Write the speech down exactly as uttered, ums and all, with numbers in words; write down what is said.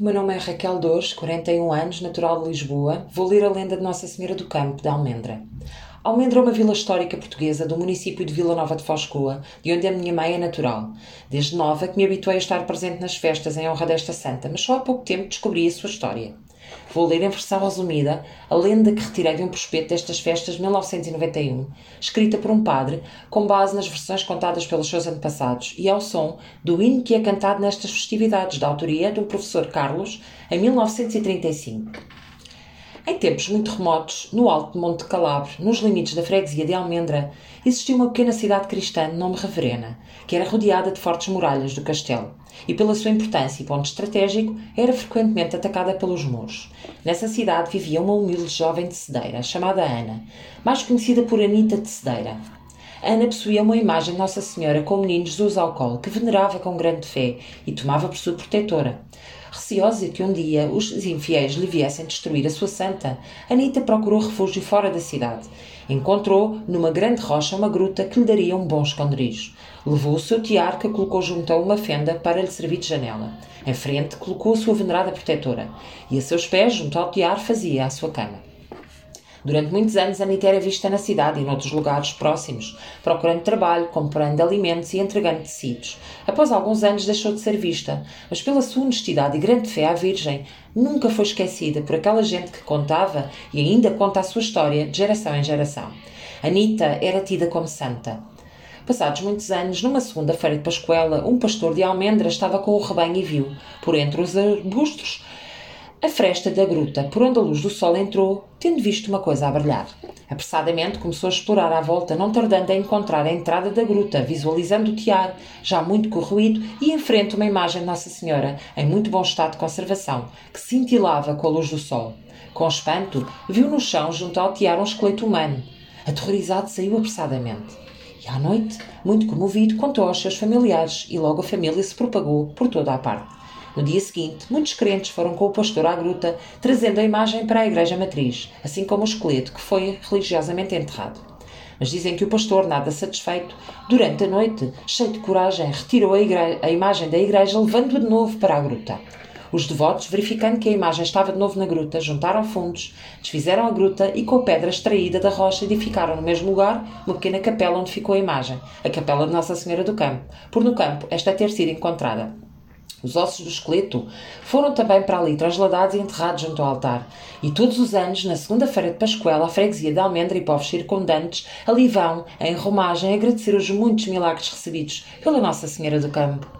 O meu nome é Raquel Dores, quarenta e um anos, natural de Lisboa. Vou ler a lenda de Nossa Senhora do Campo, de Almendra. Almendra é uma vila histórica portuguesa do município de Vila Nova de Foscoa, de onde a minha mãe é natural. Desde nova que me habituei a estar presente nas festas em honra desta santa, mas só há pouco tempo descobri a sua história. Vou ler em versão resumida a lenda que retirei de um prospecto destas festas de mil novecentos e noventa e um, escrita por um padre, com base nas versões contadas pelos seus antepassados e ao som do hino que é cantado nestas festividades, da autoria de um professor Carlos, em mil novecentos e trinta e cinco. Em tempos muito remotos, no alto de Monte Calabre, nos limites da freguesia de Almendra, existia uma pequena cidade cristã de nome Reverena, que era rodeada de fortes muralhas do castelo, e pela sua importância e ponto estratégico, era frequentemente atacada pelos muros. Nessa cidade vivia uma humilde jovem de Sedeira, chamada Ana, mais conhecida por Anita de Sedeira. Ana possuía uma imagem de Nossa Senhora com o menino Jesus ao colo, que venerava com grande fé e tomava por sua protetora. Receosa que um dia os infiéis lhe viessem destruir a sua santa, Anita procurou refúgio fora da cidade. Encontrou, numa grande rocha, uma gruta que lhe daria um bom esconderijo. Levou o seu tiar, que a colocou junto a uma fenda para lhe servir de janela. Em frente, colocou a sua venerada protetora e, a seus pés, junto ao tiar, fazia a sua cama. Durante muitos anos, Anita era vista na cidade e noutros lugares próximos, procurando trabalho, comprando alimentos e entregando tecidos. Após alguns anos, deixou de ser vista, mas pela sua honestidade e grande fé à Virgem, nunca foi esquecida por aquela gente que contava e ainda conta a sua história de geração em geração. Anita era tida como santa. Passados muitos anos, numa segunda-feira de Pascuela, um pastor de Almendra estava com o rebanho e viu, por entre os arbustos, a fresta da gruta, por onde a luz do sol entrou, tendo visto uma coisa a brilhar. Apressadamente começou a explorar à volta, não tardando a encontrar a entrada da gruta, visualizando o tiar, já muito corroído, e em frente uma imagem de Nossa Senhora, em muito bom estado de conservação, que cintilava com a luz do sol. Com espanto, viu no chão, junto ao tiar, um esqueleto humano. Aterrorizado, saiu apressadamente. E à noite, muito comovido, contou aos seus familiares, e logo a família se propagou por toda a parte. No dia seguinte, muitos crentes foram com o pastor à gruta, trazendo a imagem para a igreja matriz, assim como o esqueleto, que foi religiosamente enterrado. Mas dizem que o pastor, nada satisfeito, durante a noite, cheio de coragem, retirou a, igre- a imagem da igreja, levando-a de novo para a gruta. Os devotos, verificando que a imagem estava de novo na gruta, juntaram fundos, desfizeram a gruta e, com a pedra extraída da rocha, edificaram no mesmo lugar uma pequena capela onde ficou a imagem, a capela de Nossa Senhora do Campo, por no campo esta ter sido encontrada. Os ossos do esqueleto foram também para ali trasladados e enterrados junto ao altar. E todos os anos, na segunda-feira de Pascuela, a freguesia de Almendra e povos circundantes ali vão, em romagem, agradecer os muitos milagres recebidos pela Nossa Senhora do Campo.